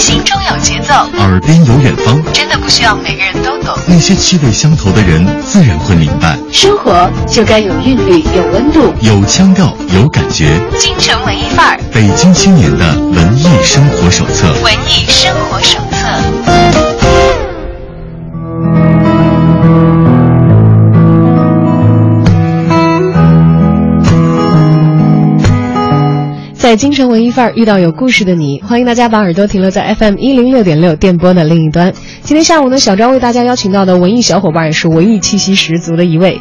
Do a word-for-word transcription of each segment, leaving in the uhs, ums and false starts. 心中有节奏，耳边有远方，真的不需要每个人都懂，那些气味相投的人自然会明白，生活就该有韵律，有温度，有腔调，有感觉，京城文艺范儿，北京青年的文艺生活手册，文艺生活手册。在京城文艺范儿遇到有故事的你，欢迎大家把耳朵停留在 F M 一零六点六 电波的另一端。今天下午呢，小张为大家邀请到的文艺小伙伴也是文艺气息十足的一位。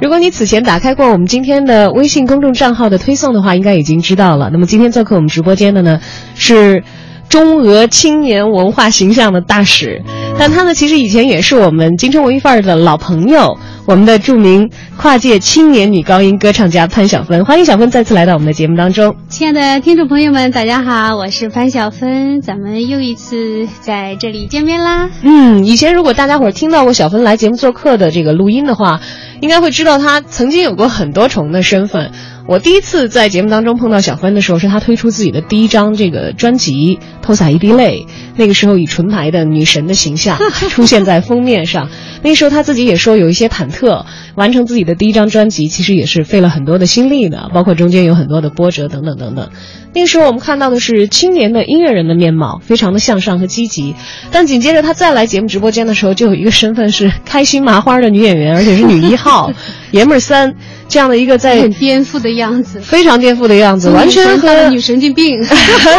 如果你此前打开过我们今天的微信公众账号的推送的话，应该已经知道了。那么今天做客我们直播间的呢，是中俄青年文化形象的大使，但他呢其实以前也是我们京城文艺范儿的老朋友，我们的著名跨界青年女高音歌唱家潘晓芬。欢迎晓芬再次来到我们的节目当中。亲爱的听众朋友们大家好，我是潘晓芬，咱们又一次在这里见面啦。嗯，以前如果大家伙听到过晓芬来节目做客的这个录音的话，应该会知道她曾经有过很多重的身份。我第一次在节目当中碰到小芬的时候，是她推出自己的第一张这个专辑《偷洒一滴泪》，那个时候以纯白的女神的形象出现在封面上。那时候她自己也说有一些忐忑，完成自己的第一张专辑其实也是费了很多的心力的，包括中间有很多的波折等等等等。那个时候我们看到的是青年的音乐人的面貌，非常的向上和积极。但紧接着她再来节目直播间的时候，就有一个身份是开心麻花的女演员，而且是女一号爷们儿三，这样的一个在很颠覆的样子，非常颠覆的样子，完全和女神经病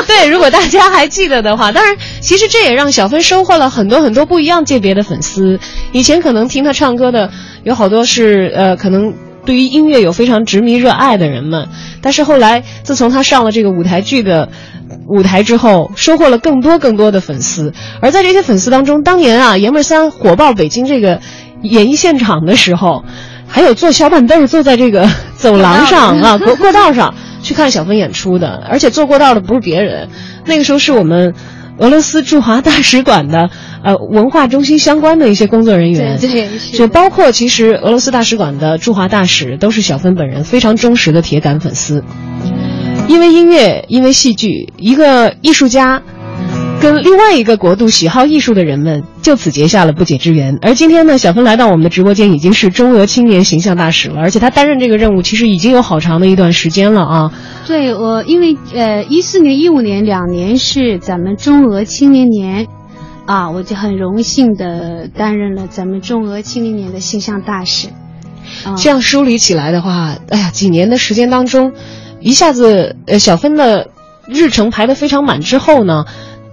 对，如果大家还记得的话。当然其实这也让小芬收获了很多很多不一样界别的粉丝。以前可能听她唱歌的有好多是呃，可能对于音乐有非常执迷热爱的人们，但是后来自从她上了这个舞台剧的舞台之后，收获了更多更多的粉丝。而在这些粉丝当中，当年啊爷们儿三火爆北京这个演艺现场的时候，还有坐小板凳坐在这个走廊上啊过过道上去看小芬演出的，而且坐过道的不是别人，那个时候是我们俄罗斯驻华大使馆的呃文化中心相关的一些工作人员，对对，就包括其实俄罗斯大使馆的驻华大使都是小芬本人非常忠实的铁杆粉丝。因为音乐，因为戏剧，一个艺术家跟另外一个国度喜好艺术的人们就此结下了不解之缘。而今天呢，小芬来到我们的直播间已经是中俄青年形象大使了，而且她担任这个任务其实已经有好长的一段时间了啊。对，我因为呃一四年一五年两年是咱们中俄青年年啊，我就很荣幸的担任了咱们中俄青年年的形象大使、啊、这样梳理起来的话，哎呀，几年的时间当中一下子呃小芬的日程排得非常满之后呢，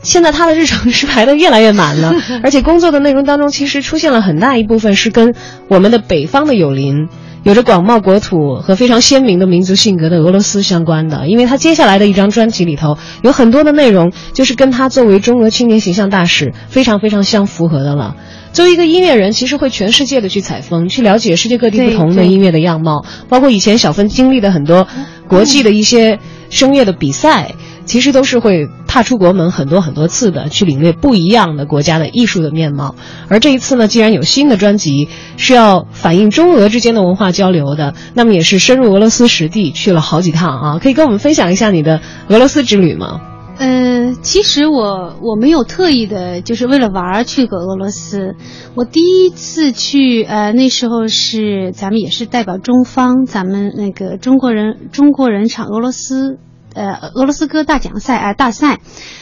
现在他的日程是排得越来越满了，而且工作的内容当中其实出现了很大一部分是跟我们的北方的友邻，有着广袤国土和非常鲜明的民族性格的俄罗斯相关的。因为他接下来的一张专辑里头有很多的内容就是跟他作为中俄青年形象大使非常非常相符合的了。作为一个音乐人，其实会全世界的去采风，去了解世界各地不同的音乐的样貌，包括以前小芬经历的很多国际的一些声乐的比赛，其实都是会踏出国门很多很多次的，去领略不一样的国家的艺术的面貌。而这一次呢，既然有新的专辑是要反映中俄之间的文化交流的，那么也是深入俄罗斯实地去了好几趟啊，可以跟我们分享一下你的俄罗斯之旅吗？呃，其实我我没有特意的就是为了玩去过俄罗斯。我第一次去呃，那时候是咱们也是代表中方，咱们那个中国人中国人唱俄罗斯呃，俄罗斯歌大奖赛啊、呃，大赛，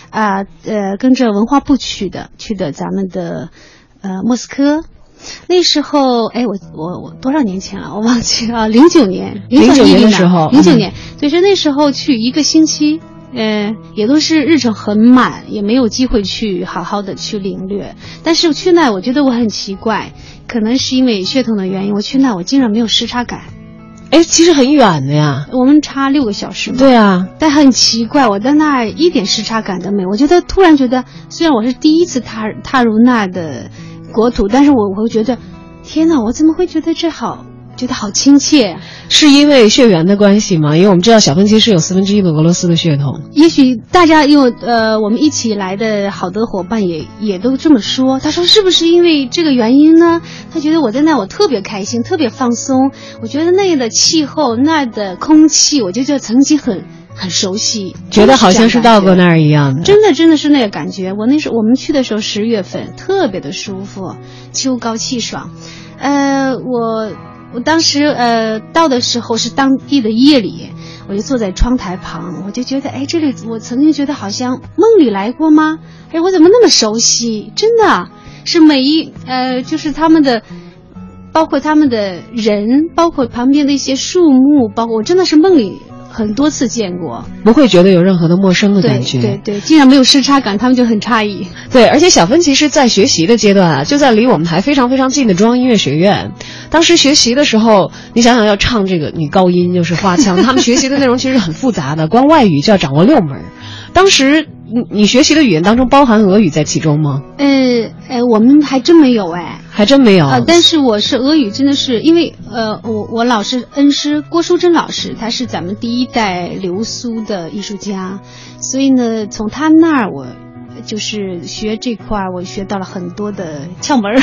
啊、呃，呃，跟着文化部去的，去的咱们的，呃，莫斯科。那时候，哎，我我我多少年前了，我忘记了，零九年，零九年的时候，零九年，所以说那时候去一个星期，呃，也都是日程很满，也没有机会去好好的去领略。但是去那，我觉得我很奇怪，可能是因为血统的原因，我去那我竟然没有时差感。哎，其实很远的呀，我们差六个小时嘛。对啊，但很奇怪，我在那一点时差感都没有。我觉得突然觉得，虽然我是第一次踏踏入那的国土，但是我会觉得，天哪，我怎么会觉得这好，觉得好亲切？是因为血缘的关系吗？因为我们知道小芬其实有四分之一的俄罗斯的血统。也许大家因为呃，我们一起来的好多伙伴也也都这么说，他说是不是因为这个原因呢？他觉得我在那我特别开心，特别放松。我觉得那里的气候、那的空气，我就觉得曾经很很熟悉，觉得好像是到过那儿一样的。真的，真的是那个感觉。我那时候我们去的时候十月份，特别的舒服，秋高气爽。呃，我我当时呃到的时候是当地的夜里，我就坐在窗台旁，我就觉得，哎，这里我曾经觉得好像梦里来过吗？哎，我怎么那么熟悉？真的是每一呃，就是他们的。包括他们的人，包括旁边的一些树木，包括我真的是梦里很多次见过，不会觉得有任何的陌生的感觉。对对对，既然没有时差感，他们就很诧异。对，而且小芬其实在学习的阶段啊，就在离我们还非常非常近的中央音乐学院，当时学习的时候，你想想要唱这个女高音又是花腔，他们学习的内容其实很复杂的，光外语就要掌握六门。当时你你学习的语言当中包含俄语在其中吗？呃呃，我们还真没有哎，还真没有。呃，但是我是俄语，真的是因为呃，我我老师恩师郭淑珍老师，他是咱们第一代留苏的艺术家，所以呢，从他那儿我就是学这块，我学到了很多的窍门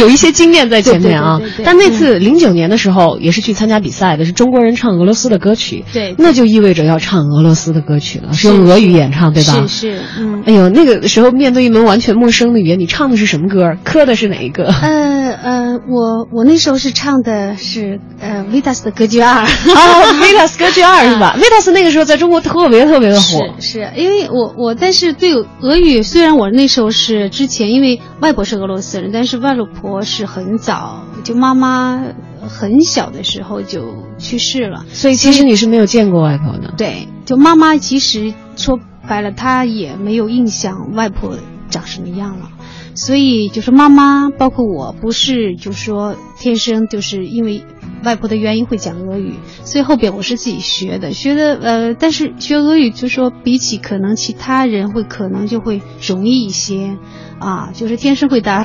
有一些经验在前面啊。对对对对对，但那次零九年的时候也是去参加比赛的，是中国人唱俄罗斯的歌曲。 对, 对，那就意味着要唱俄罗斯的歌曲了，是用俄语演唱，对吧？是是，嗯。哎呦，那个时候面对一门完全陌生的语言，你唱的是什么歌？磕的是哪一个？呃呃，我我那时候是唱的是呃 Vitas 的歌剧二。哦 Vitas 歌剧二是吧、呃、Vitas 那个时候在中国特别特别的火。是是，因为我我但是对俄语，虽然我那时候是之前因为外婆是俄罗斯人，但是外婆是很早，就妈妈很小的时候就去世了，所以其实你是没有见过外婆的。对，就妈妈其实说白了她也没有印象外婆长什么样了，所以就是妈妈包括我不是就说天生就是因为外婆的原因会讲俄语，所以后边我是自己学的，学的呃，但是学俄语就说比起可能其他人会可能就会容易一些，啊，就是天生会打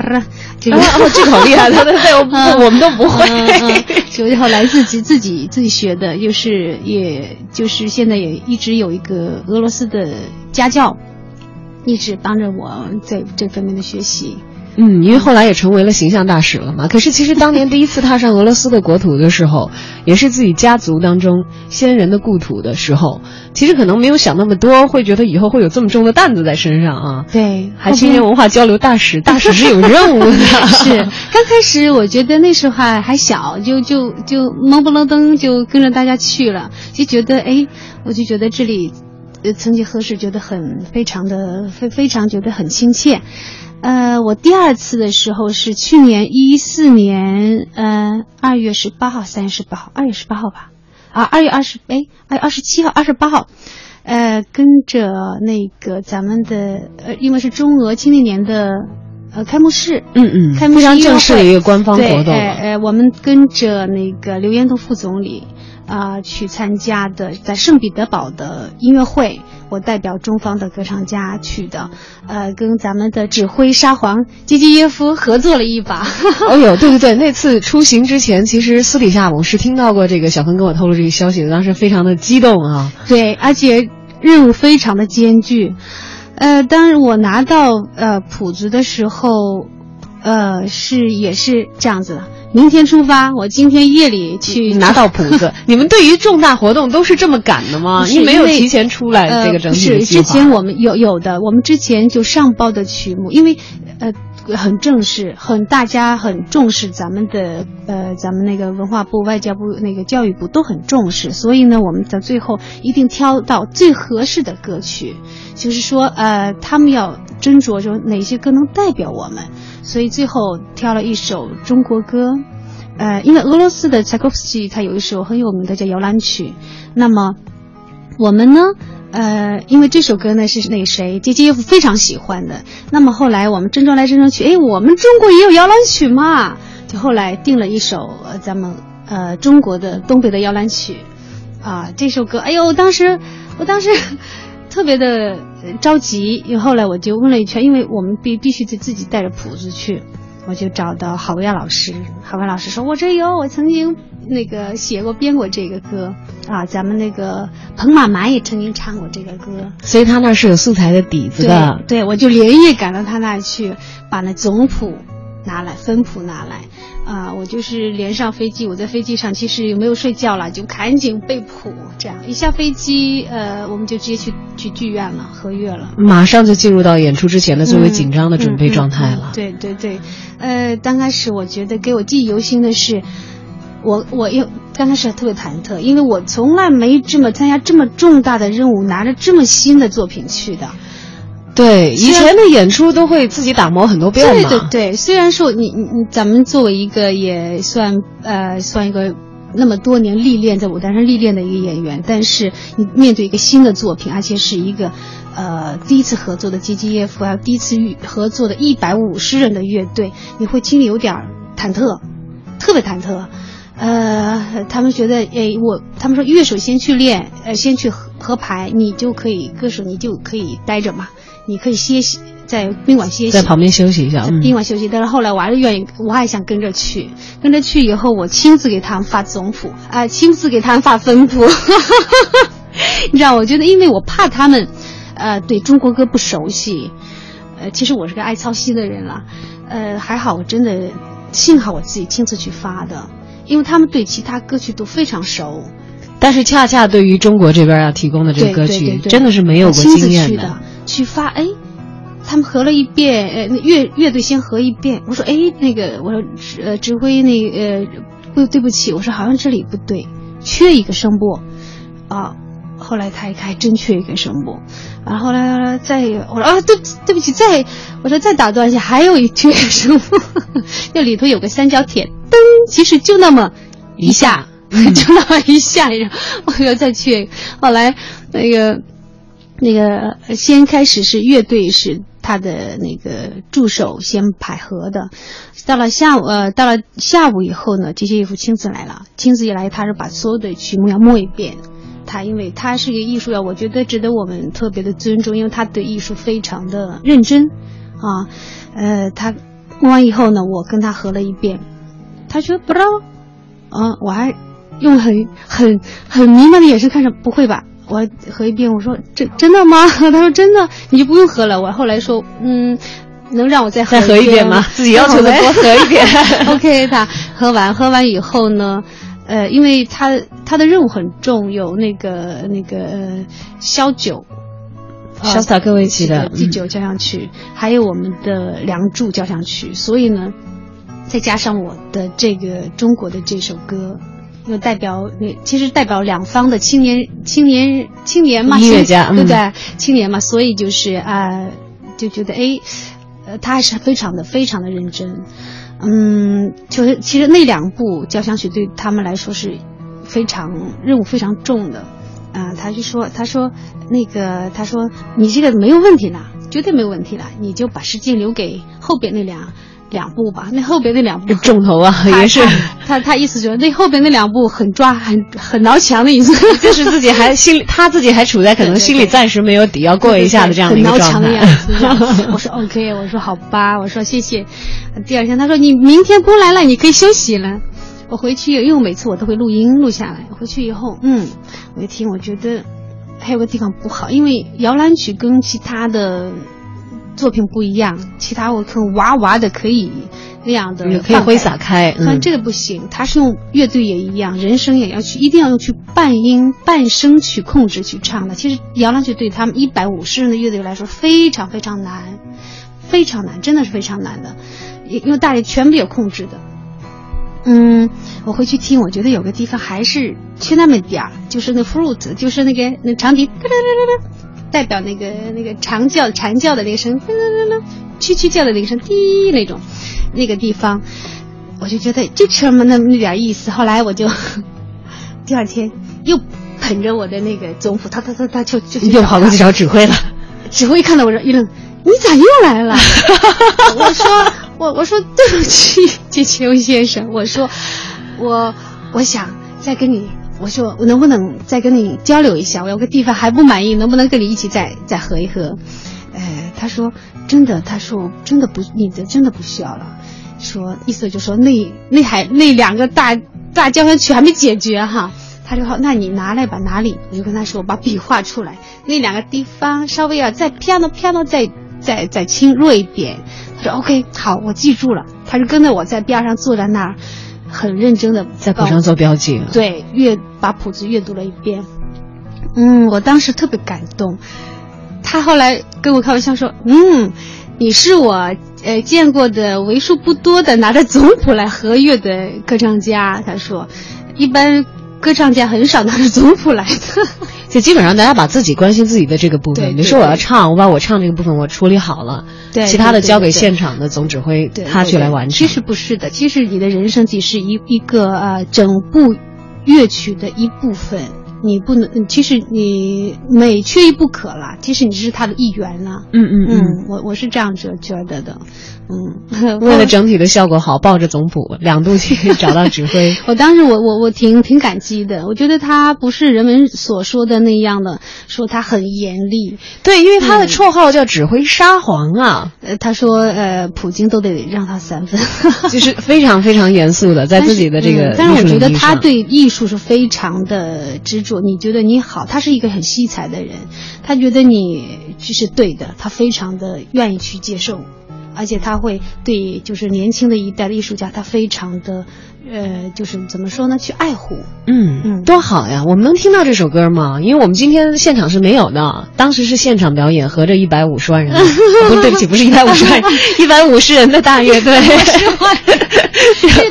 这个，哦，这个好厉害，对对对，我我们都不会，所以后来自己自己自己学的，又是也就是现在也一直有一个俄罗斯的家教，一直帮着我在这方面的学习。嗯，因为后来也成为了形象大使了嘛。可是其实当年第一次踏上俄罗斯的国土的时候，也是自己家族当中先人的故土的时候，其实可能没有想那么多，会觉得以后会有这么重的担子在身上啊。对，还青年文化交流大使，大使是有任务的。是，刚开始我觉得那时候还还小，就就就懵不愣登就跟着大家去了，就觉得哎，我就觉得这里，呃，曾几何时觉得很非常的非非常觉得很亲切。呃，我第二次的时候是去年一四年，呃，二月十八号、三十八号、二月十八号吧，啊，二月二十，哎，二月二十七号、二十八号，呃，跟着那个咱们的，呃，因为是中俄青年年的，呃，开幕式，嗯嗯，开幕式非常正式的一个官方活动。对，呃，呃，我们跟着那个刘延东副总理啊、呃、去参加的，在圣彼得堡的音乐会。我代表中方的歌唱家去的，呃，跟咱们的指挥沙皇基基耶夫合作了一把。哦呦，对对对，那次出行之前，其实私底下我是听到过这个小芬跟我透露这个消息，当时非常的激动啊。对，而且任务非常的艰巨，呃，当然我拿到呃谱子的时候，呃，是也是这样子的。明天出发，我今天夜里去拿到谱子。你们对于重大活动都是这么赶的吗？你没有提前出来这个整体的计划？呃、是之前我们有有的，我们之前就上报的曲目，因为呃很正式，很大家很重视咱们的呃咱们那个文化部、外交部、那个教育部都很重视，所以呢，我们在最后一定挑到最合适的歌曲，就是说呃他们要斟酌说哪些歌能代表我们。所以最后挑了一首中国歌，呃，因为俄罗斯的柴可夫斯基他有一首很有名的叫《摇篮曲》，那么我们呢，呃，因为这首歌呢是那谁基基耶夫非常喜欢的，那么后来我们争争来争争去，哎，我们中国也有摇篮曲嘛，就后来定了一首咱们呃中国的东北的摇篮曲，啊，这首歌，哎呦，我当时我当时。特别的着急，后来我就问了一圈，因为我们必必须得自己带着谱子去，我就找到郝维亚老师，郝维亚老师说我这有，我曾经那个写过编过这个歌啊，咱们那个彭妈妈也曾经唱过这个歌，所以他那是有素材的底子的。 对, 对，我就连夜赶到他那去把那总谱拿来，分谱拿来啊、呃！我就是连上飞机，我在飞机上其实没有睡觉了，就赶紧背谱，这样一下飞机，呃，我们就直接去去剧院了，合乐了，马上就进入到演出之前的最为紧张的准备状态了。嗯嗯嗯、对对对，呃，刚开始我觉得给我记忆犹新的是。我我又刚开始特别忐忑，因为我从来没这么参加这么重大的任务，拿着这么新的作品去的。对，以前的演出都会自己打磨很多遍嘛。对对对，虽然说你你咱们作为一个也算呃算一个那么多年历练在舞台上历练的一个演员，但是你面对一个新的作品，而且是一个呃第一次合作的 G G F， 还有第一次合作的一百五十人的乐队，你会心里有点忐忑，特别忐忑。呃，他们觉得，哎，我他们说乐手先去练，呃，先去合合排，你就可以歌手，你就可以待着嘛，你可以歇息，在宾馆歇息，在旁边休息一下，嗯、宾馆休息。但是后来我还是愿意，我还想跟着去，跟着去以后，我亲自给他们发总谱，啊、呃，亲自给他们发分谱，你知道，我觉得，因为我怕他们，呃，对中国歌不熟悉，呃，其实我是个爱操心的人了，呃，还好，我真的，幸好我自己亲自去发的。因为他们对其他歌曲都非常熟，但是恰恰对于中国这边要提供的这个歌曲，对对对对，真的是没有过经验的。去的去发，哎，他们合了一遍，呃，乐乐队先合一遍。我说，哎，那个，我说，呃，指挥那个，呃，不，对不起，我说好像这里不对，缺一个声部，啊。后来他一看，还真缺一个声部，然后后来后来再我说啊，对对不起，再我说再打断一下，还有一缺声部，那里头有个三角铁，噔，其实就那么一下，嗯、就那么一下，我说再缺。后来那个那个先开始是乐队是他的那个助手先排合的，到了下午呃到了下午以后呢，这些衣服亲自来了，亲自一来，他是把所有的曲目要摸一遍。他因为他是一个艺术家，我觉得值得我们特别的尊重，因为他对艺术非常的认真啊。呃，他摸完以后呢，我跟他合了一遍，他说不知道啊，我还用很很很迷茫的眼神看着，不会吧？我合一遍，我说真真的吗？他说真的，你就不用合了。我后来说，嗯，能让我再合一遍，再合一遍吗？自己要求的多合一遍。OK， 他合完合完以后呢？呃，因为他他的任务很重，有那个那个、呃、萧九，萧塔科维奇的第九交响曲，还有我们的《梁祝》交响曲，所以呢，再加上我的这个中国的这首歌，因为代表其实代表两方的青年青年青年嘛，音乐家对不对、嗯？青年嘛，所以就是啊、呃，就觉得哎，呃，他还是非常的非常的认真。嗯，就是其实那两部交响曲对他们来说是非常任务非常重的，啊、呃，他就说，他说那个，他说你这个没有问题啦，绝对没有问题啦，你就把时间留给后边那两两部吧，那后边那两部重头啊，也是他他, 他意思就是那后边那两部很抓很很挠墙的意思，就是自己还心里他自己还处在可能心里暂时没有底要过一下的这样的一个状态，对对对，很挠墙的样子。我说 OK， 我说好吧，我说谢谢。第二天他说你明天不来了，你可以休息了。我回去，因为我每次我都会录音录下来，回去以后，嗯，我一听我觉得还有个地方不好，因为摇篮曲跟其他的作品不一样，其他我可哇哇的可以那样的，也可以挥洒开，但这个不行，它是用乐队也一样，人声也要去，一定要用去半音半声去控制去唱的。其实摇篮曲对他们一百五十人的乐队来说非常非常难，非常难，真的是非常难的，因为大家全部有控制的。嗯，我回去听，我觉得有个地方还是缺那么点儿，就是那 flute， 就是那个那长笛。代表那个那个长叫蝉叫的那个声，蛐蛐叫的那个声，滴那种，那个地方，我就觉得就这么那么那点意思。后来我就第二天又捧着我的那个总谱，他他他他就就又跑过去找指挥了。指挥一看到我说一愣，你咋又来了？我说我我说对不起，季秋先生，我说我我想再跟你。我说我能不能再跟你交流一下，我有个地方还不满意，能不能跟你一起再再合一合？呃，他说真的，他说真的不，你的真的不需要了。说意思就说那那还那两个大大交响曲还没解决哈。他就说那你拿来吧，哪里？我就跟他说我把笔画出来，那两个地方稍微要再piano piano再再再轻弱一点。他说 OK 好，我记住了。他是跟着我在边上坐在那儿，很认真的在谱上做标记。对，阅把谱子阅读了一遍。嗯，我当时特别感动。他后来跟我开玩笑说：“嗯，你是我呃见过的为数不多的拿着总谱来和乐的歌唱家。”他说：“一般歌唱家很少拿着总谱来的。”就基本上大家把自己关心自己的这个部分，比如说我要唱，我把我唱这个部分我处理好了，对，其他的交给现场的总指挥他去来完成。其实不是的，其实你的人生只是一一个呃整部乐曲的一部分，你不能，其实你每缺一不可了，其实你是他的一员了。嗯嗯嗯，我我是这样觉觉得的。嗯，为了整体的效果好，抱着总谱两度去找到指挥。我当时我我我挺挺感激的，我觉得他不是人们所说的那样的，说他很严厉。对，因为他的绰号叫指挥沙皇啊。嗯、呃，他说呃，普京都得让他三分，就是非常非常严肃的，在自己的这个。但是、嗯、但是我觉得他对艺术是非常的执着。你觉得你好，他是一个很惜才的人，他觉得你就是对的，他非常的愿意去接受，而且他会对就是年轻的一代的艺术家，他非常的呃，就是怎么说呢，去爱护。嗯嗯，多好呀！我们能听到这首歌吗？因为我们今天现场是没有的，当时是现场表演，合着一百五十万人，不对不起，不是一百五十万人，一百五十人的大乐队，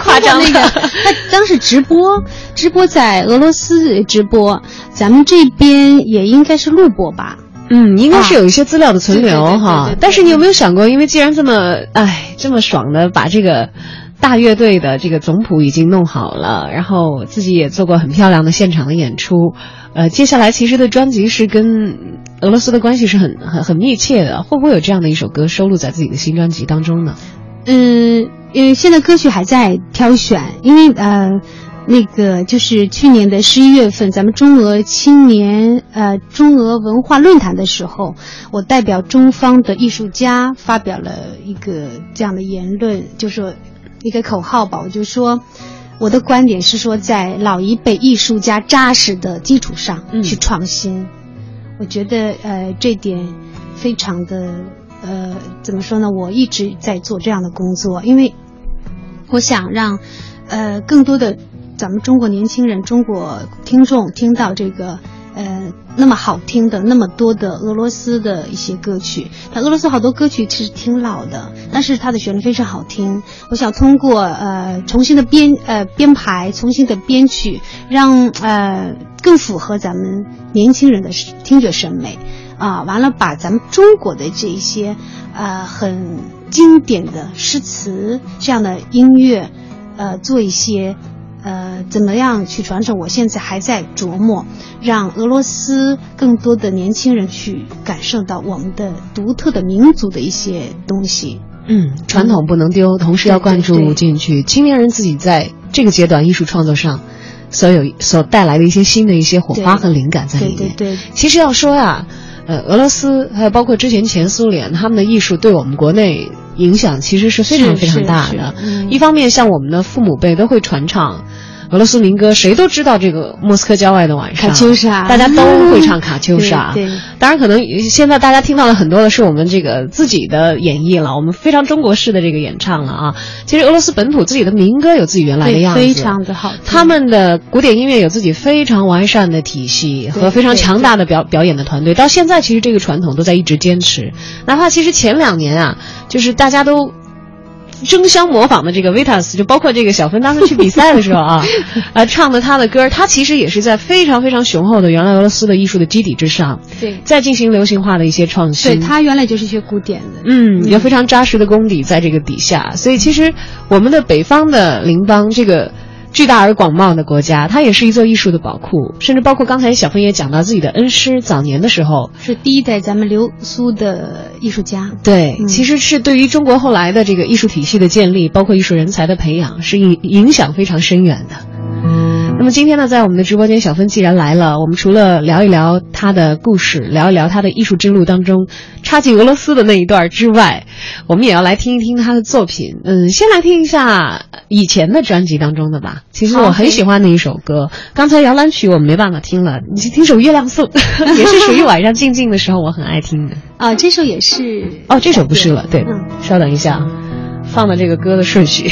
夸张那个。他当时直播，直播在俄罗斯直播，咱们这边也应该是录播吧。嗯，应该是有一些资料的存留哈。但是你有没有想过，因为既然这么哎这么爽的把这个大乐队的这个总谱已经弄好了，然后自己也做过很漂亮的现场的演出，呃，接下来其实的专辑是跟俄罗斯的关系是很很很密切的，会不会有这样的一首歌收录在自己的新专辑当中呢？嗯，因为现在歌曲还在挑选，因为呃。那个就是去年的十一月份，咱们中俄青年呃中俄文化论坛的时候，我代表中方的艺术家发表了一个这样的言论，就说一个口号吧，我就说我的观点是说，在老一辈艺术家扎实的基础上去创新，嗯、我觉得呃这点非常的呃怎么说呢？我一直在做这样的工作，因为我想让呃更多的。咱们中国年轻人、中国听众听到这个，呃，那么好听的、那么多的俄罗斯的一些歌曲，但俄罗斯好多歌曲其实挺老的，但是它的旋律非常好听。我想通过呃重新的编呃编排、重新的编曲，让呃更符合咱们年轻人的听觉审美啊。完了，把咱们中国的这一些呃很经典的诗词这样的音乐，呃，做一些。呃，怎么样去传承？我现在还在琢磨，让俄罗斯更多的年轻人去感受到我们的独特的民族的一些东西。嗯，传统不能丢，同时要灌注进去。对对对，青年人自己在这个阶段艺术创作上所有所带来的一些新的一些火花和灵感在里面。对对对对，其实要说啊，呃，俄罗斯还有包括之前前苏联，他们的艺术对我们国内影响其实是非常非常大的。嗯、一方面像我们的父母辈都会传唱俄罗斯民歌，谁都知道这个莫斯科郊外的晚上卡秋莎，大家都会唱卡秋莎。嗯、当然可能现在大家听到了很多的是我们这个自己的演绎了，我们非常中国式的这个演唱了啊。其实俄罗斯本土自己的民歌有自己原来的样子，非常的好，他们的古典音乐有自己非常完善的体系和非常强大的表表演的团队，到现在其实这个传统都在一直坚持。哪怕其实前两年啊，就是大家都争相模仿的这个 Vitas， 就包括这个小芬当时去比赛的时候啊，呃，唱的他的歌，他其实也是在非常非常雄厚的原来俄罗斯的艺术的基底之上，对，在进行流行化的一些创新。对，他原来就是学古典的，嗯，有非常扎实的功底在这个底下。所以其实我们的北方的邻邦这个巨大而广袤的国家，它也是一座艺术的宝库，甚至包括刚才小芬也讲到自己的恩师，早年的时候是第一代咱们留苏的艺术家。对，嗯、其实是对于中国后来的这个艺术体系的建立，包括艺术人才的培养，是影影响非常深远的。那么今天呢，在我们的直播间，小芬既然来了，我们除了聊一聊她的故事，聊一聊她的艺术之路当中插进俄罗斯的那一段之外，我们也要来听一听她的作品。嗯，先来听一下以前的专辑当中的吧。其实我很喜欢的一首歌， okay. 刚才摇篮曲我们没办法听了，你听首《月亮颂》，也是属于晚上静静的时候我很爱听的。啊，这首也是。哦，这首不是了，对，嗯、稍等一下。放的这个歌的顺序。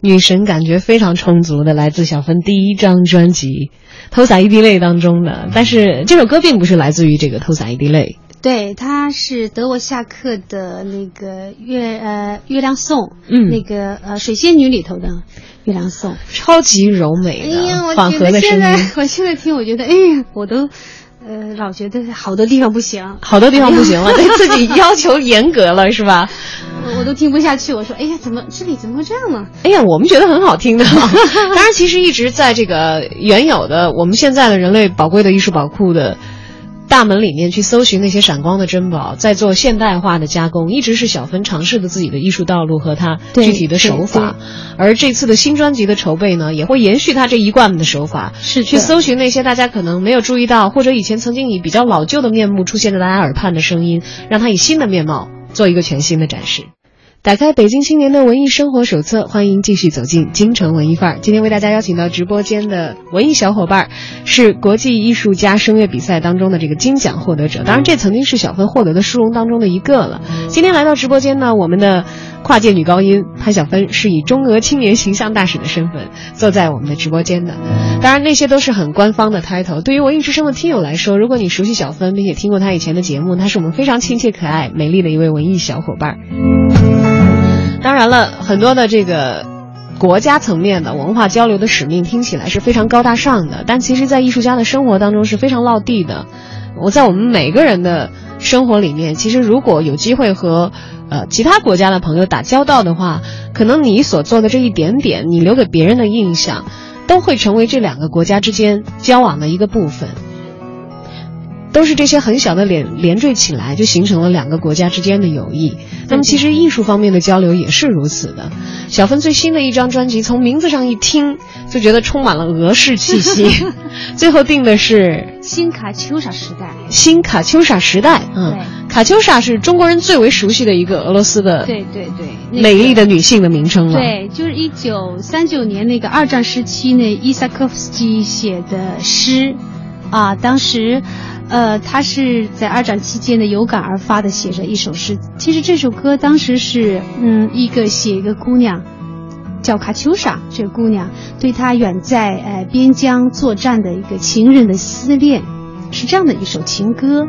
女神感觉非常充足的来自小芬第一张专辑《偷洒一滴泪》当中的，但是这首歌并不是来自于这个《偷洒一滴泪》，对，它是德沃夏克的那个月呃月亮颂，嗯，那个呃水仙女里头的月亮颂，超级柔美的，哎呀，缓和的声音。我现在听，我觉得，哎呀，我都。呃，老觉得好多地方不行，好多地方不行了，对自己要求严格了，是吧？我我都听不下去，我说，哎呀，怎么这里怎么会这样呢？哎呀，我们觉得很好听的。当然，其实一直在这个原有的我们现在的人类宝贵的艺术宝库的大门里面去搜寻那些闪光的珍宝，在做现代化的加工，一直是小芬尝试的自己的艺术道路和他具体的手法。而这次的新专辑的筹备呢，也会延续他这一贯的手法，是去搜寻那些大家可能没有注意到，或者以前曾经以比较老旧的面目出现在大家耳畔的声音，让他以新的面貌做一个全新的展示。打开北京青年的文艺生活手册，欢迎继续走进京城文艺范儿。今天为大家邀请到直播间的文艺小伙伴是国际艺术家声乐比赛当中的这个金奖获得者，当然这曾经是小芬获得的殊荣当中的一个了。今天来到直播间呢，我们的跨界女高音潘小芬是以中俄青年形象大使的身份坐在我们的直播间的。当然那些都是很官方的 title， 对于文艺之声的听友来说，如果你熟悉小芬并且听过她以前的节目，她是我们非常亲切可爱美丽的一位文艺小伙伴。当然了，很多的这个国家层面的文化交流的使命听起来是非常高大上的，但其实在艺术家的生活当中是非常落地的。我在我们每个人的生活里面，其实如果有机会和呃其他国家的朋友打交道的话，可能你所做的这一点点，你留给别人的印象，都会成为这两个国家之间交往的一个部分。都是这些很小的连连缀起来，就形成了两个国家之间的友谊。那么其实艺术方面的交流也是如此的。小芬最新的一张专辑，从名字上一听就觉得充满了俄式气息。最后定的是新卡秋莎时代。新卡秋莎时代，嗯，卡秋莎是中国人最为熟悉的一个俄罗斯的，对对对，美丽的女性的名称了。对，就是一九三九年那个二战时期那伊萨科夫斯基写的诗，啊，当时。呃，他是在二战期间的有感而发的写着一首诗。其实这首歌当时是，嗯，一个写一个姑娘，叫卡秋莎，这个姑娘对她远在呃边疆作战的一个情人的思念，是这样的一首情歌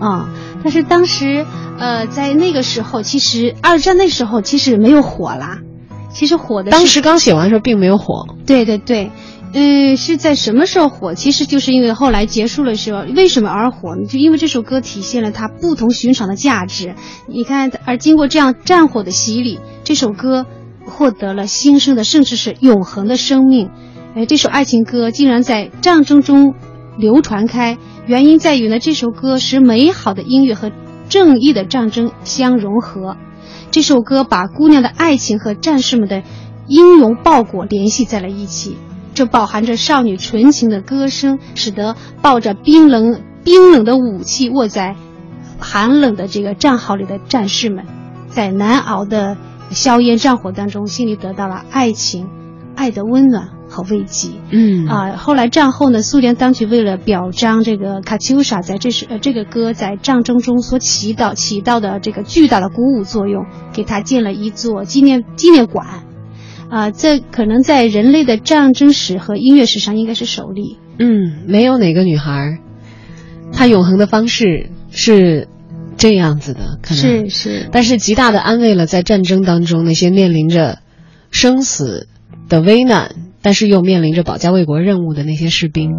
啊。但是当时，呃，在那个时候，其实二战那时候其实没有火啦，其实火的是当时刚写完的时候并没有火。对对对。嗯，是在什么时候火？其实就是因为后来结束的时候，为什么而火呢？就因为这首歌体现了它不同寻常的价值。你看，而经过这样战火的洗礼，这首歌获得了新生的，甚至是永恒的生命。哎，这首爱情歌竟然在战争中流传开，原因在于呢，这首歌使美好的音乐和正义的战争相融合。这首歌把姑娘的爱情和战士们的英勇报国联系在了一起。这饱含着少女纯情的歌声，使得抱着冰冷冰冷的武器握在寒冷的这个战壕里的战士们，在难熬的硝烟战火当中，心里得到了爱情、爱的温暖和慰藉。嗯啊，后来战后呢，苏联当局为了表彰这个卡秋莎在这首、呃、这个歌在战争中所起到起到的这个巨大的鼓舞作用，给他建了一座纪念纪念馆。啊，这可能在人类的战争史和音乐史上应该是首例。嗯，没有哪个女孩，她永恒的方式是这样子的，可能是是，但是极大的安慰了在战争当中那些面临着生死的危难，但是又面临着保家卫国任务的那些士兵，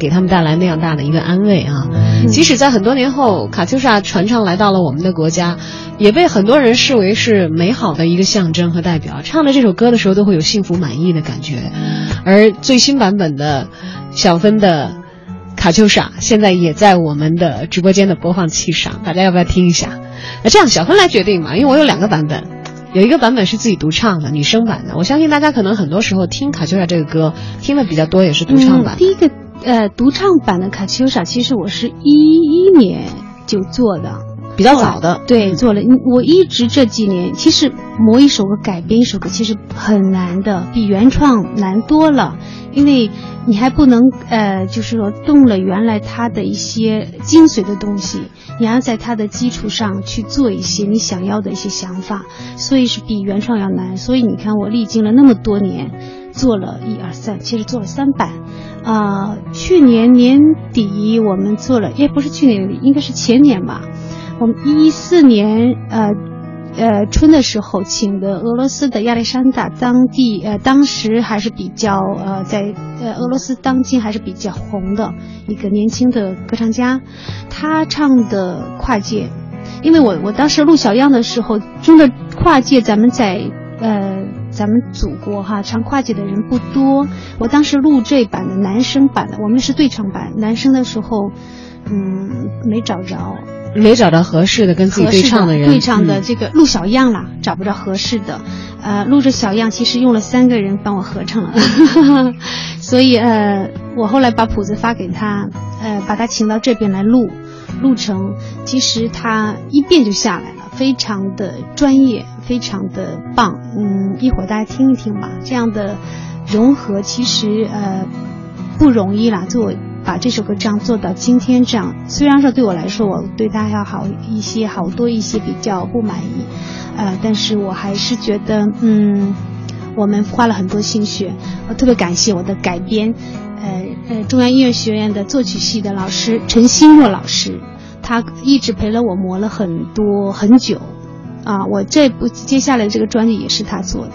给他们带来那样大的一个安慰啊！嗯、即使在很多年后，卡秋莎传唱来到了我们的国家，也被很多人视为是美好的一个象征和代表。唱着这首歌的时候，都会有幸福满意的感觉。而最新版本的小芬的卡秋莎，现在也在我们的直播间的播放器上，大家要不要听一下？那这样，小芬来决定嘛，因为我有两个版本。有一个版本是自己独唱的女声版的，我相信大家可能很多时候听卡秋莎这个歌听的比较多，也是独唱版的、嗯、第一个呃独唱版的卡秋莎其实我是一一年就做的，比较早的，对，做了。我一直这几年，其实磨一首歌改编一首歌其实很难的，比原创难多了，因为你还不能呃就是说动了原来它的一些精髓的东西，你要在它的基础上去做一些你想要的一些想法，所以是比原创要难。所以你看我历经了那么多年，做了一二三，其实做了三版啊、呃，去年年底我们做了，也不是去年底，应该是前年吧。我们一四年呃呃春的时候，请的俄罗斯的亚历山大当地呃当时还是比较呃在呃俄罗斯当今还是比较红的一个年轻的歌唱家，他唱的《跨界》，因为我我当时录小样的时候，真的《跨界》咱们在呃。咱们祖国哈唱跨界的人不多，我当时录这版的男生版的，我们是对唱版，男生的时候，嗯，没找着，没找到合适的跟自己对唱的人，对唱的这个录小样啦，找不着合适的，呃，录着小样，其实用了三个人帮我合唱了，所以呃，我后来把谱子发给他，呃，把他请到这边来录，录成，其实他一遍就下来了。非常的专业，非常的棒，嗯，一会儿大家听一听吧。这样的融合其实呃不容易啦，做把这首歌这样做到今天这样，虽然说对我来说，我对它要好一些，好多一些比较不满意，呃，但是我还是觉得，嗯，我们花了很多心血，我特别感谢我的改编，呃呃，中央音乐学院的作曲系的老师陈新若老师。他一直陪了我磨了很多很久，啊，我这部接下来这个专辑也是他做的，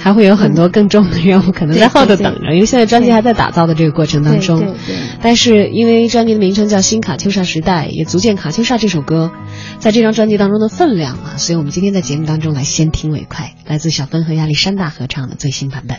还会有很多更重的任务、嗯、可能在后头等着，因为现在专辑还在打造的这个过程当中。对对对对，但是因为专辑的名称叫《新卡秋莎时代》，也足见卡秋莎这首歌在这张专辑当中的分量啊，所以我们今天在节目当中来先听为快，来自小芬和亚历山大合唱的最新版本。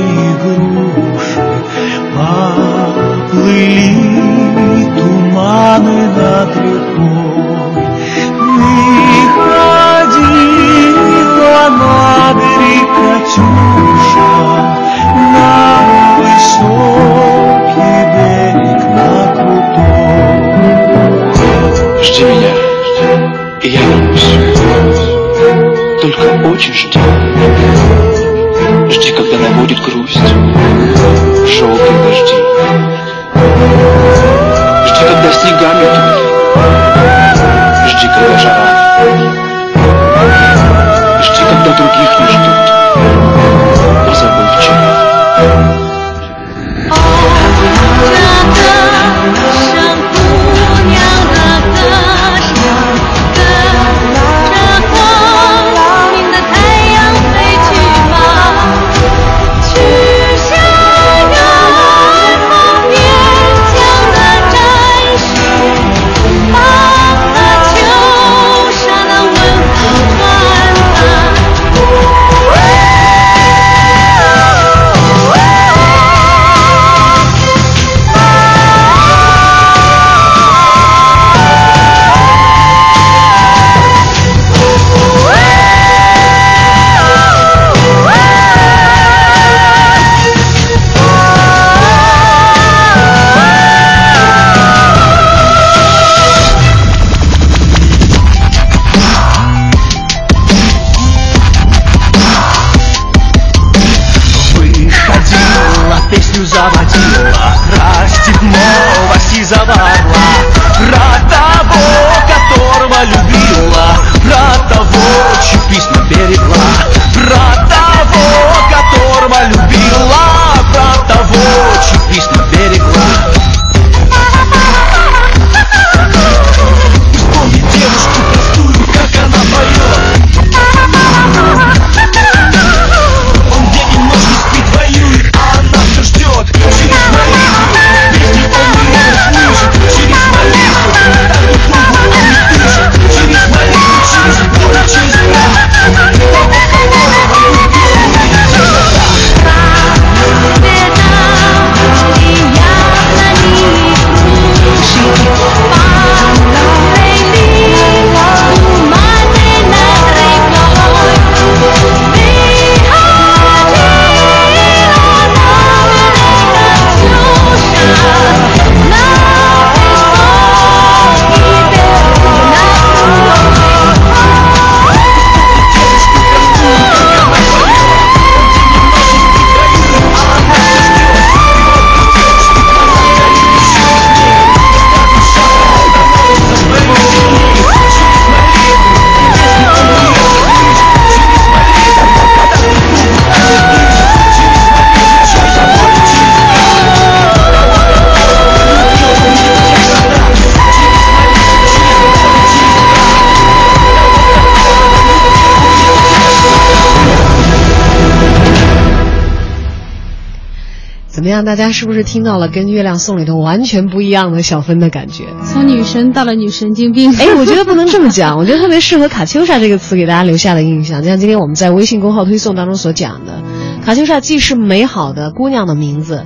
样？大家是不是听到了跟《月亮颂》里头完全不一样的小芬的感觉？从女神到了女神经病。哎，我觉得不能这么讲，我觉得特别适合卡秋莎这个词给大家留下的印象，就像今天我们在微信公号推送当中所讲的，卡秋莎既是美好的姑娘的名字，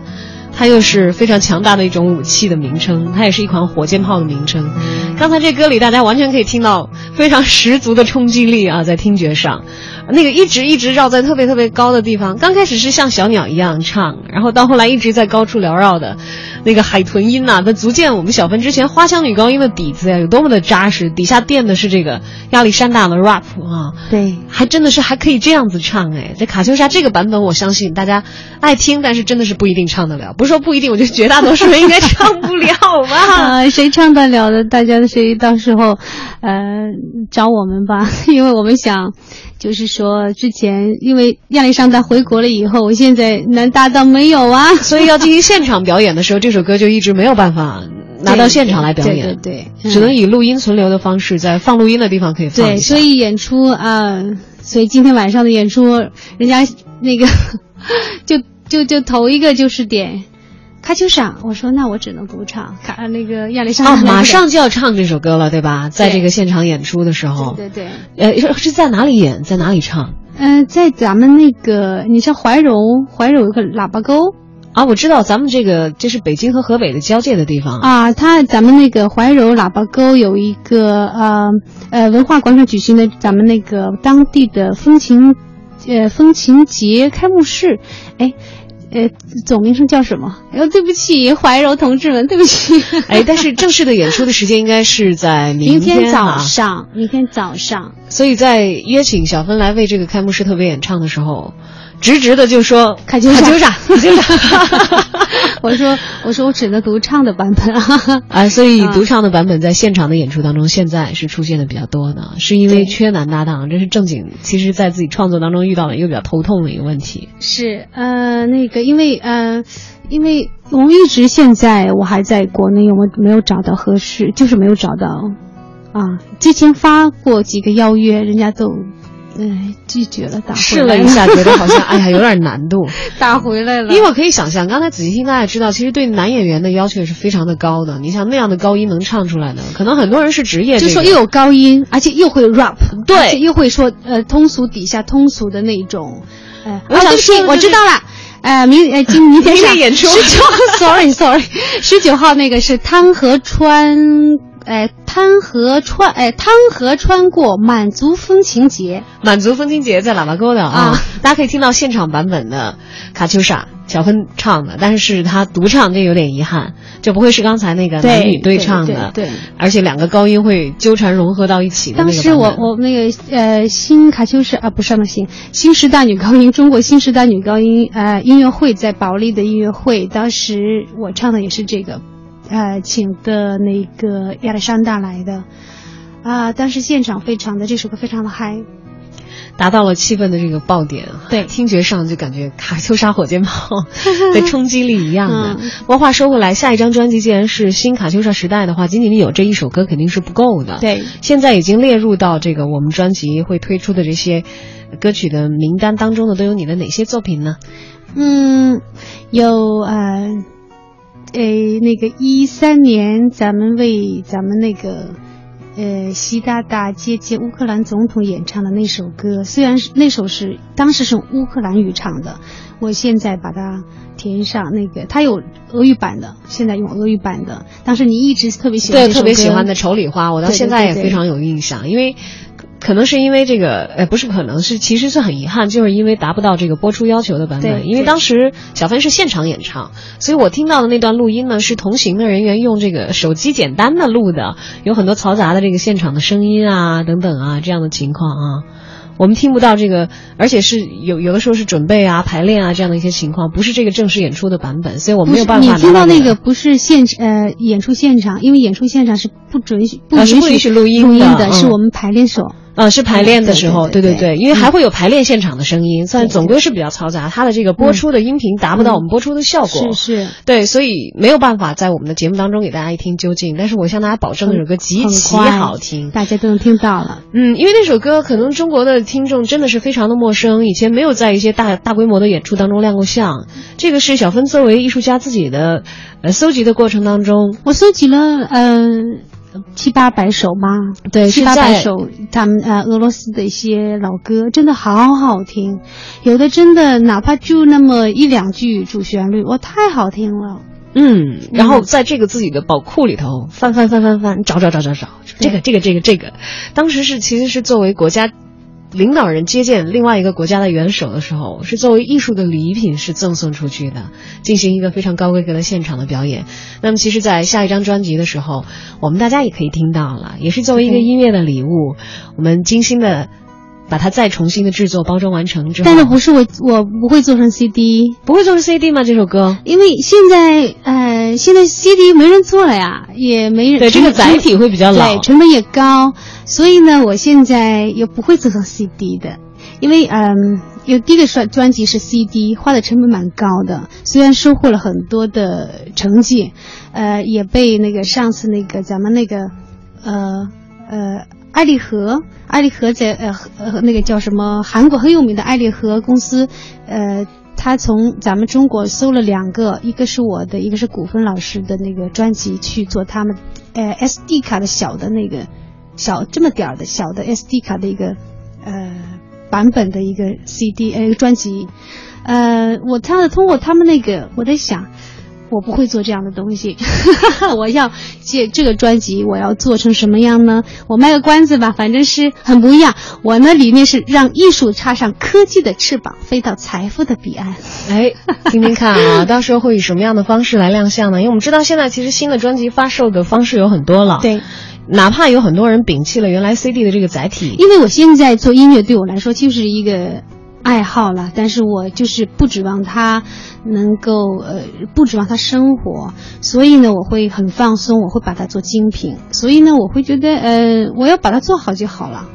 它又是非常强大的一种武器的名称，它也是一款火箭炮的名称。刚才这歌里大家完全可以听到非常十足的冲击力啊，在听觉上那个一直一直绕在特别特别高的地方，刚开始是像小鸟一样唱，然后到后来一直在高处缭绕的那个海豚音啊，那足见我们小芬之前花香女高音的底子呀、啊、有多么的扎实，底下垫的是这个亚历山大的 rap 啊，对，还真的是还可以这样子唱。哎，这卡秋莎这个版本我相信大家爱听，但是真的是不一定唱得了，不说不一定，我觉得绝大多数人应该唱不了吧、啊、谁唱得了的大家谁到时候呃找我们吧，因为我们想就是说之前因为亚历山大回国了以后，我现在男搭档没有啊，所以要进行现场表演的时候这首歌就一直没有办法拿到现场来表演，对对 对, 对, 对、嗯、只能以录音存留的方式在放录音的地方可以放一下，对，所以演出啊、呃、所以今天晚上的演出人家那个就就就头一个就是点卡秋莎，我说那我只能不唱卡那个亚历山大、哦、马上就要唱这首歌了对吧，在这个现场演出的时候，对对对，呃是在哪里演在哪里唱？嗯、呃、在咱们那个你像怀柔，怀柔有个喇叭沟啊，我知道咱们这个这是北京和河北的交界的地方啊，它咱们那个怀柔喇叭沟有一个呃呃文化广场举行的咱们那个当地的风情呃风情节开幕式，哎呃，总名称叫什么？哎呦，对不起，怀柔同志们，对不起。哎，但是正式的演出的时间应该是在明天、啊、明天早上，明天早上。所以在约请小芬来为这个开幕式特别演唱的时候，直直的就说卡秋莎，卡秋莎，卡秋莎。我说，我说我只能独唱的版本啊。哎，所以独唱的版本在现场的演出当中，现在是出现的比较多的，是因为缺男搭档，这是正经。其实，在自己创作当中遇到了一个比较头痛的一个问题。是，呃，那个。因为呃，因为我一直现在我还在国内，我没有找到合适，就是没有找到啊。之前发过几个邀约，人家都嗯、呃、拒绝了。打回来了，试了一下，觉得好像哎呀有点难度。打回来了，因为我可以想象，刚才仔细听大家知道，其实对男演员的要求是非常的高的。你像那样的高音能唱出来的，可能很多人是职业、这个，就说又有高音，而且又会 rap， 对，而且又会说呃通俗底下通俗的那种。哎、呃，我想说、就是，我知道了。哎，明哎，今明天上演出。Sorry，Sorry， 十九号那个是滩河川，哎，滩河川，哎，滩河穿过满族风情节，满族风情节在喇叭沟的 啊, 啊，大家可以听到现场版本的卡秋莎，小芬唱的，但是她独唱这有点遗憾，就不会是刚才那个男女对唱的，对，对对对对，而且两个高音会纠缠融合到一起的那个版本。当时我我那个呃新卡秋莎啊，不是那新新时代女高音，中国新时代女高音呃音乐会在保利的音乐会，当时我唱的也是这个。呃，请的那个亚历山大来的，啊、呃，当时现场非常的这首歌非常的嗨，达到了气氛的这个爆点。对，听觉上就感觉卡秋莎火箭炮的冲击力一样的。不过、嗯、话说回来，下一张专辑既然是新卡秋莎时代的话，仅仅有这一首歌肯定是不够的。对，现在已经列入到这个我们专辑会推出的这些歌曲的名单当中的，都有你的哪些作品呢？嗯，有呃。诶、哎，那个一三年，咱们为咱们那个，呃，习大大接见乌克兰总统演唱的那首歌，虽然是那首是当时是乌克兰语唱的，我现在把它填上那个，它有俄语版的，现在用俄语版的。当时你一直特别喜欢这首歌，对，特别喜欢的《丑礼花》，我到现在也非常有印象，对对对对，因为。可能是因为这个，呃，不是可能是，其实是很遗憾，就是因为达不到这个播出要求的版本。因为当时小芬是现场演唱，所以我听到的那段录音呢，是同行的人员用这个手机简单的录的，有很多嘈杂的这个现场的声音啊，等等啊，这样的情况啊，我们听不到这个，而且是有有的时候是准备啊、排练啊这样的一些情况，不是这个正式演出的版本，所以我没有办法拿到、那个。你听到那个不是现呃演出现场，因为演出现场是不准许不允许、呃、录音的，录音的、嗯、是我们排练手。啊、呃，是排练的时候，嗯、对, 对, 对, 对, 对对对，因为还会有排练现场的声音，但、嗯、总归是比较嘈杂，它的这个播出的音频达不到我们播出的效果，嗯、是是，对，所以没有办法在我们的节目当中给大家一听究竟，但是我向大家保证这首歌极其好听，大家都能听到了，嗯，因为那首歌可能中国的听众真的是非常的陌生，以前没有在一些大大规模的演出当中亮过相，这个是小芬作为艺术家自己的呃搜集的过程当中，我搜集了嗯。呃七八百首吗？对，七八百首，他们呃俄罗斯的一些老歌，真的好好听，有的真的哪怕就那么一两句主旋律，哇，太好听了。嗯，然后在这个自己的宝库里头翻翻翻翻翻，找找找找找，这个这个这个这个，当时是其实是作为国家。领导人接见另外一个国家的元首的时候，是作为艺术的礼品是赠送出去的，进行一个非常高规格的现场的表演。那么其实在下一张专辑的时候，我们大家也可以听到了，也是作为一个音乐的礼物，我们精心的把它再重新的制作包装完成之后，但是不是我我不会做成 C D， 不会做成 C D 吗？这首歌，因为现在呃现在 C D 没人做了呀，也没人，对，这个载体会比较老，对，成本也高，所以呢，我现在也不会做成 C D 的，因为嗯，有第一个专专辑是 C D， 花的成本蛮高的，虽然收获了很多的成绩，呃，也被那个上次那个咱们那个呃呃。爱丽和，爱丽和在呃呃那个叫什么韩国很有名的爱丽和公司，呃，他从咱们中国搜了两个，一个是我的，一个是古风老师的那个专辑去做他们呃 S D 卡的小的那个小这么点儿的小的 S D 卡的一个呃版本的一个 C D 呃一个专辑，呃，我他的通过他们那个，我在想。我不会做这样的东西我要借这个专辑我要做成什么样呢？我卖个关子吧，反正是很不一样，我呢里面是让艺术插上科技的翅膀，飞到财富的彼岸。哎，听听看啊到时候会以什么样的方式来亮相呢？因为我们知道现在其实新的专辑发售的方式有很多了，对，哪怕有很多人摒弃了原来 C D 的这个载体，因为我现在做音乐对我来说就是一个爱好了，但是我就是不指望他能够呃，不指望他生活，所以呢，我会很放松，我会把它做精品，所以呢，我会觉得呃，我要把它做好就好了，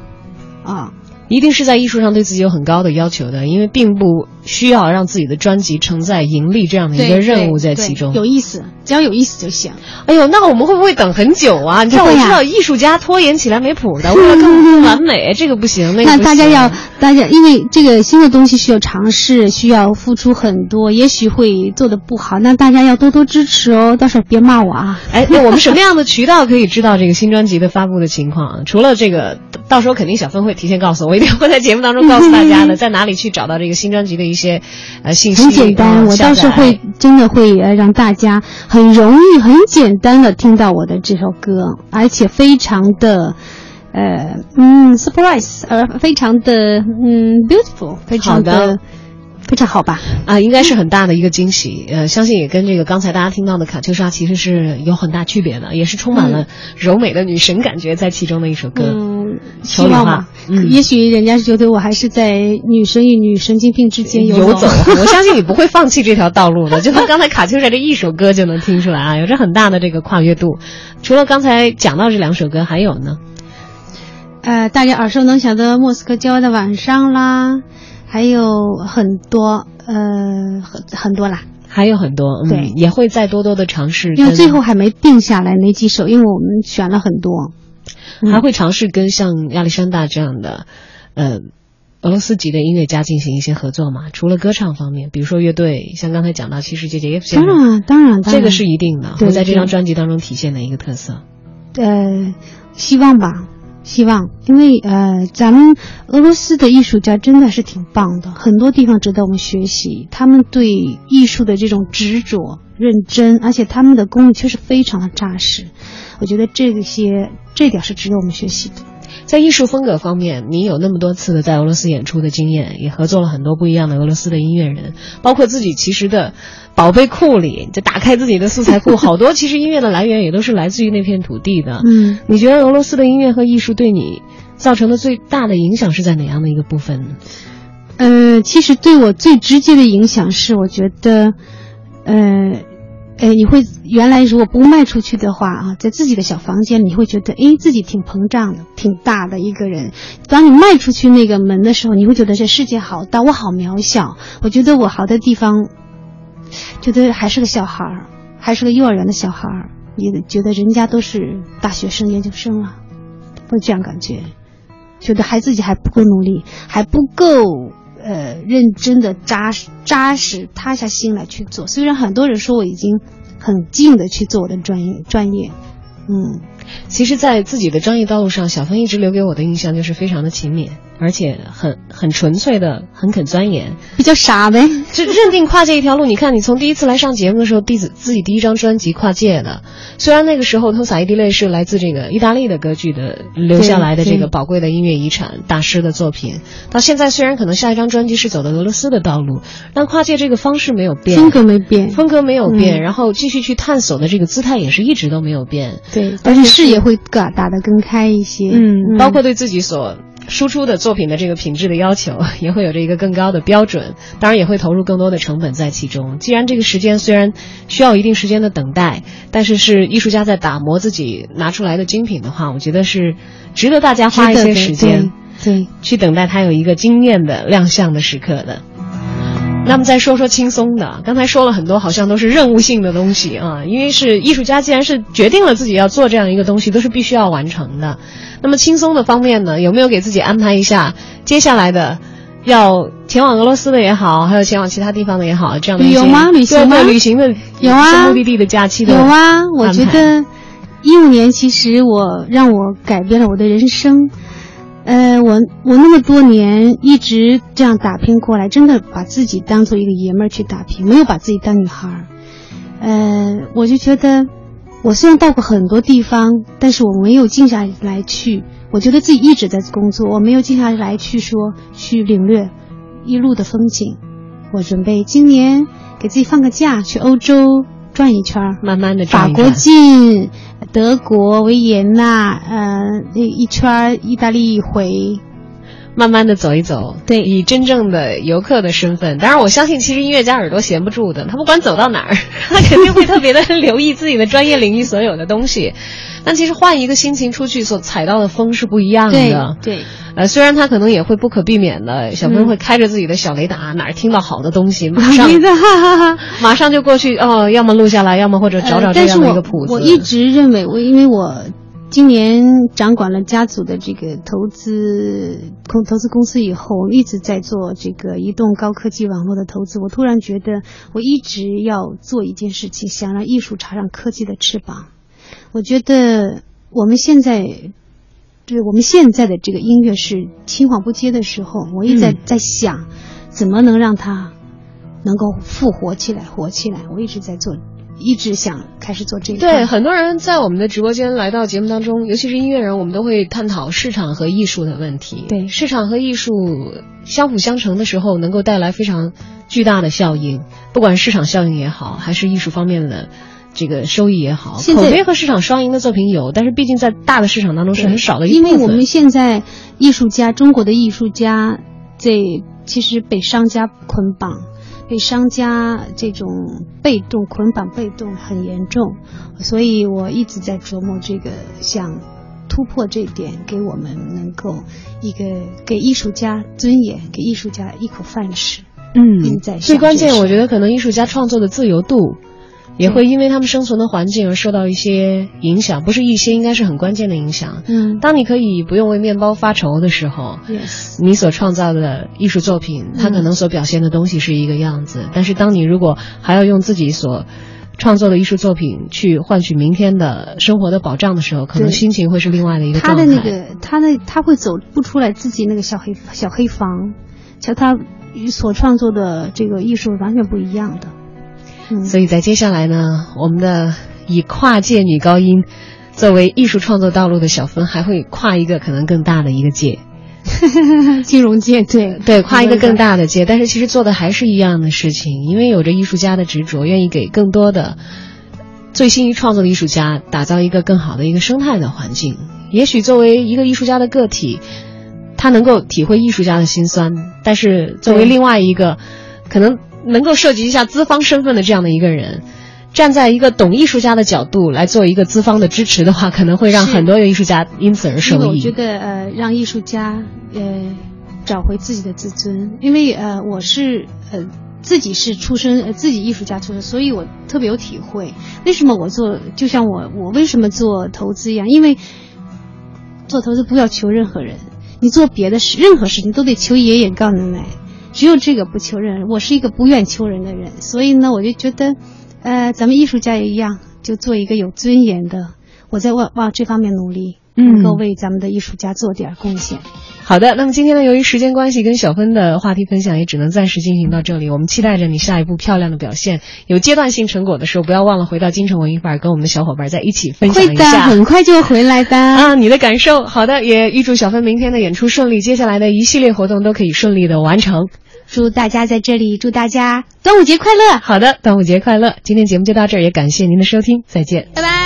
啊。一定是在艺术上对自己有很高的要求的，因为并不需要让自己的专辑承载盈利这样的一个任务在其中。有意思，只要有意思就行。哎呦，那我们会不会等很久啊？你知道，我知道艺术家拖延起来没谱的，为了更完美，这个不行，那个不行。那大家要，大家因为这个新的东西需要尝试，需要付出很多，也许会做得不好，那大家要多多支持哦，到时候别骂我啊。哎，那我们什么样的渠道可以知道这个新专辑的发布的情况？除了这个，到时候肯定小芬会提前告诉我。会在节目当中告诉大家的，在哪里去找到这个新专辑的一些呃信息。很简单，我倒是会真的会呃让大家很容易、很简单的听到我的这首歌，而且非常的呃嗯 surprise， 而非常的嗯 beautiful， 非常的。非常好吧，啊，应该是很大的一个惊喜，呃，相信也跟这个刚才大家听到的卡秋莎其实是有很大区别的，也是充满了柔美的女神感觉在其中的一首歌。嗯，希望吧，嗯，也许人家是觉得我还是在女神与女神经病之间游 走, 游走我相信你不会放弃这条道路的，就从刚才卡秋莎这一首歌就能听出来啊，有着很大的这个跨越度。除了刚才讲到这两首歌还有呢，呃，大家耳熟能详的莫斯科郊外的晚上啦，还有很多，呃，很很多啦，还有很多，嗯，对，也会再多多的尝试。因为最后还没定下来哪几首，因为我们选了很多，嗯，还会尝试跟像亚历山大这样的，呃，俄罗斯籍的音乐家进行一些合作嘛。除了歌唱方面，比如说乐队，像刚才讲到七十姐姐也当然当然，这个是一定的，会在这张专辑当中体现的一个特色。呃，希望吧。希望，因为呃，咱们俄罗斯的艺术家真的是挺棒的，很多地方值得我们学习。他们对艺术的这种执着、认真，而且他们的功力确实非常的扎实。我觉得这些这点是值得我们学习的。在艺术风格方面，你有那么多次的在俄罗斯演出的经验，也合作了很多不一样的俄罗斯的音乐人，包括自己其实的宝贝库里，就打开自己的素材库，好多其实音乐的来源也都是来自于那片土地的。嗯，你觉得俄罗斯的音乐和艺术对你造成的最大的影响是在哪样的一个部分呢？呃，其实对我最直接的影响是，我觉得，呃。呃，你会原来如果不卖出去的话啊，在自己的小房间，你会觉得，哎，自己挺膨胀的，挺大的一个人。当你迈出去那个门的时候，你会觉得这世界好大，我好渺小。我觉得我好的地方，觉得还是个小孩儿，还是个幼儿园的小孩儿。你觉得人家都是大学生、研究生啊，会这样感觉，觉得还自己还不够努力，还不够。呃，认真的扎实扎实塌下心来去做。虽然很多人说我已经很尽的去做我的专业专业，嗯，其实在自己的专业道路上，小芬一直留给我的印象就是非常的勤勉，而且很很纯粹的，很肯钻研，比较傻呗，就认定跨界一条路。你看，你从第一次来上节目的时候，第自己第一张专辑跨界的，虽然那个时候偷洒一滴泪是来自这个意大利的歌剧的留下来的这个宝贵的音乐遗产，大师的作品，到现在虽然可能下一张专辑是走的俄罗斯的道路，但跨界这个方式没有变，风格没变，风格没有变，嗯、然后继续去探索的这个姿态也是一直都没有变。对，而且视野会打得更开一些，嗯，包括对自己所输出的作品的这个品质的要求也会有着一个更高的标准，当然也会投入更多的成本在其中。既然这个时间虽然需要一定时间的等待，但是是艺术家在打磨自己拿出来的精品的话，我觉得是值得大家花一些时间对去等待它有一个惊艳的亮相的时刻的。那么再说说轻松的，刚才说了很多好像都是任务性的东西啊，因为是艺术家既然是决定了自己要做这样一个东西，都是必须要完成的。那么轻松的方面呢，有没有给自己安排一下接下来的要前往俄罗斯的也好，还有前往其他地方的也好，这样的一些有吗？旅行吗？对对，旅行的有啊，目的地的假期的有啊。我觉得十五年其实我让我改变了我的人生。呃，我我那么多年一直这样打拼过来，真的把自己当做一个爷们儿去打拼，没有把自己当女孩儿。呃，我就觉得，我虽然到过很多地方，但是我没有静下来去，我觉得自己一直在工作，我没有静下来去说去领略一路的风景。我准备今年给自己放个假，去欧洲转一圈，慢慢的转一转，法国进德国维也纳，呃，一圈意大利一回，慢慢的走一走，对，以真正的游客的身份。当然我相信其实音乐家耳朵闲不住的，他不管走到哪儿他肯定会特别的留意自己的专业领域所有的东西，但其实换一个心情出去所采到的风是不一样的。对对，呃，虽然他可能也会不可避免的，小朋友会开着自己的小雷达，嗯、哪儿听到好的东西，马上马上就过去，哦，要么录下来，要么或者找找这样的一个谱子。呃、我, 我一直认为，我因为我今年掌管了家族的这个投资投资公司以后，我一直在做这个移动高科技网络的投资。我突然觉得，我一直要做一件事情，想让艺术插上科技的翅膀。我觉得我们现在。对我们现在的这个音乐是青黄不接的时候，我一直在、嗯、在想怎么能让它能够复活起来活起来，我一直在做，一直想开始做这一块。对，很多人在我们的直播间来到节目当中，尤其是音乐人，我们都会探讨市场和艺术的问题。对，市场和艺术相辅相成的时候，能够带来非常巨大的效应，不管市场效应也好，还是艺术方面的这个收益也好，口碑和市场双赢的作品有，但是毕竟在大的市场当中是很少的一部分。因为我们现在艺术家，中国的艺术家，这其实被商家捆绑，被商家这种被动捆绑，被动很严重，所以我一直在琢磨这个，想突破这一点，给我们能够一个给艺术家尊严，给艺术家一口饭吃。嗯，最关键我觉得可能艺术家创作的自由度。也会因为他们生存的环境而受到一些影响，不是一些，应该是很关键的影响。嗯，当你可以不用为面包发愁的时候， yes， 你所创造的艺术作品，它可能所表现的东西是一个样子，嗯、但是当你如果还要用自己所创作的艺术作品去换取明天的生活的保障的时候，可能心情会是另外的一个状态。他的那个，他的他会走不出来自己那个小黑小黑房，瞧他所创作的这个艺术完全不一样的。所以在接下来呢，我们的以跨界女高音作为艺术创作道路的小芬，还会跨一个可能更大的一个界，金融界，对对，跨一个更大的界，但是其实做的还是一样的事情，因为有着艺术家的执着，愿意给更多的最新一创作的艺术家打造一个更好的一个生态的环境。也许作为一个艺术家的个体，他能够体会艺术家的辛酸，但是作为另外一个可能能够涉及一下资方身份的这样的一个人，站在一个懂艺术家的角度来做一个资方的支持的话，可能会让很多的艺术家因此而受益。我觉得呃，让艺术家呃找回自己的自尊，因为呃我是呃自己是出身、呃、自己艺术家出身，所以我特别有体会。为什么我做，就像我我为什么做投资一样，因为做投资不要求任何人，你做别的事任何事情都得求爷爷告奶奶，只有这个不求人。我是一个不愿求人的人，所以呢我就觉得呃，咱们艺术家也一样，就做一个有尊严的，我在往往这方面努力，能够为咱们的艺术家做点贡献。好的，那么今天呢，由于时间关系，跟小芬的话题分享也只能暂时进行到这里。我们期待着你下一步漂亮的表现，有阶段性成果的时候，不要忘了回到京城文艺范儿，跟我们的小伙伴在一起分享一下。会的，很快就回来的啊，你的感受。好的，也预祝小芬明天的演出顺利，接下来的一系列活动都可以顺利的完成。祝大家在这里，祝大家端午节快乐。好的，端午节快乐。今天节目就到这儿，也感谢您的收听，再见，拜拜。